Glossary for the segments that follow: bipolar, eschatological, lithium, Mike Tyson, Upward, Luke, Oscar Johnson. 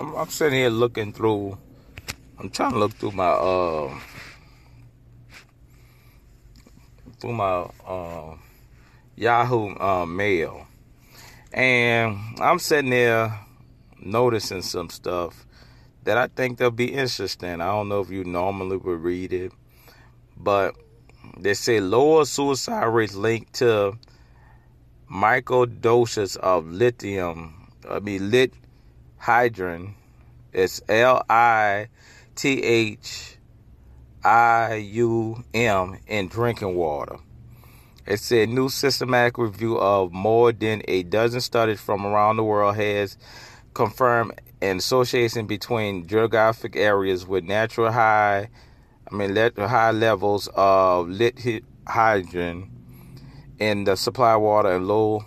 I'm sitting here looking through. I'm trying to look through my Yahoo mail, and I'm sitting there noticing some stuff that I think they'll be interesting. I don't know if you normally would read it, but they say lower suicide rates linked to microdoses of lithium hydrin. It's lithium in drinking water. It said new systematic review of more than a dozen studies from around the world has confirmed an association between geographic areas with high levels of lithium hydrin in the supply water and low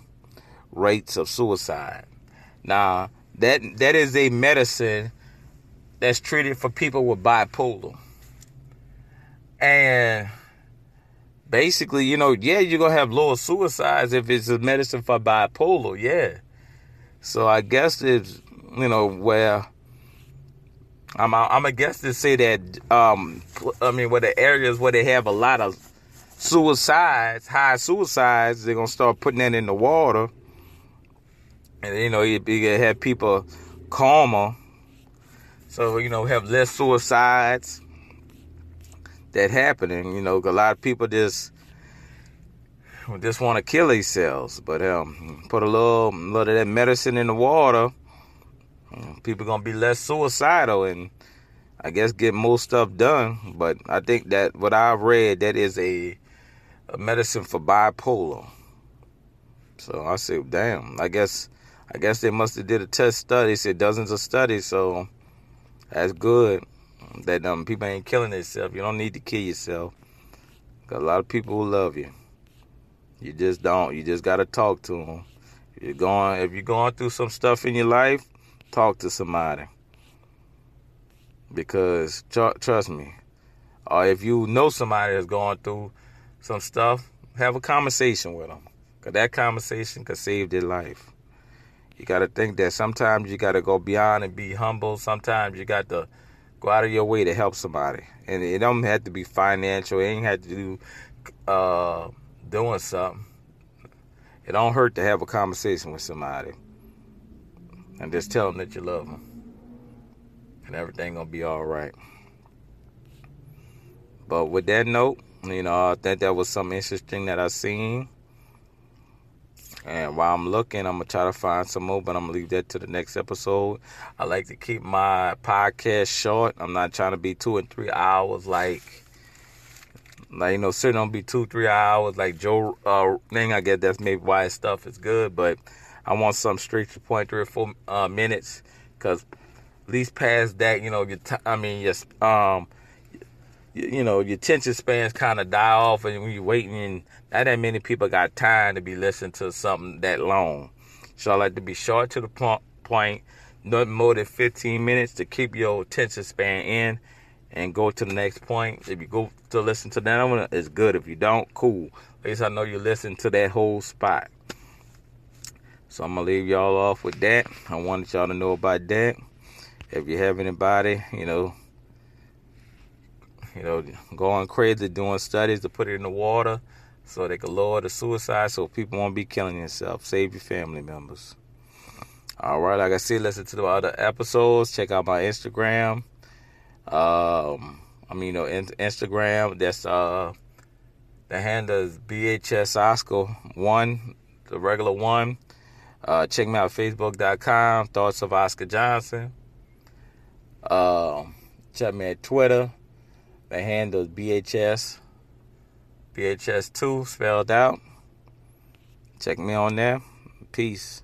rates of suicide. Now, that is a medicine that's treated for people with bipolar. And basically, you're going to have lower suicides if it's a medicine for bipolar, yeah. So I guess it's, where I'm a guess to say that, where the areas where they have a lot of suicides, high suicides, they're going to start putting that in the water. And, you have people calmer. So, have less suicides that happening, a lot of people just want to kill themselves. But put a little of that medicine in the water, people going to be less suicidal and I guess get more stuff done. But I think that what I've read, that is a medicine for bipolar. So I said, damn, I guess they must have did a test study. They said dozens of studies, so that's good that people ain't killing themselves. You don't need to kill yourself. Got a lot of people who love you. You just don't. You just got to talk to them. If you're going through some stuff in your life, talk to somebody. Because, trust me, or if you know somebody that's going through some stuff, have a conversation with them. Because that conversation could save their life. You got to think that sometimes you got to go beyond and be humble. Sometimes you got to go out of your way to help somebody. And it don't have to be financial. It ain't have to do doing something. It don't hurt to have a conversation with somebody. And just tell them that you love them. And everything going to be all right. But with that note, I think that was something interesting that I seen. And while I'm looking, I'm going to try to find some more, but I'm going to leave that to the next episode. I like to keep my podcast short. I'm not trying to be 2 and 3 hours like certainly don't be 2, 3 hours like Joe thing. I guess that's maybe why his stuff is good, but I want something straight to the point, 3 or 4 minutes, because at least past that, your attention spans kind of die off, and when you're waiting, and not that many people got time to be listening to something that long. So I like to be short to the point, nothing more than 15 minutes to keep your attention span in and go to the next point. If you go to listen to that one, it's good. If you don't, cool. At least I know you listen to that whole spot. So I'm going to leave y'all off with that. I wanted y'all to know about that. If you have anybody, going crazy doing studies to put it in the water so they can lower the suicide so people won't be killing themselves. Save your family members. All right, like I said, listen to the other episodes. Check out my Instagram. Instagram, that's the handle is BHSOscar1, the regular one. Check me out, Facebook.com, Thoughts of Oscar Johnson. Check me at Twitter. The handle is BHS2 spelled out. Check me on there. Peace.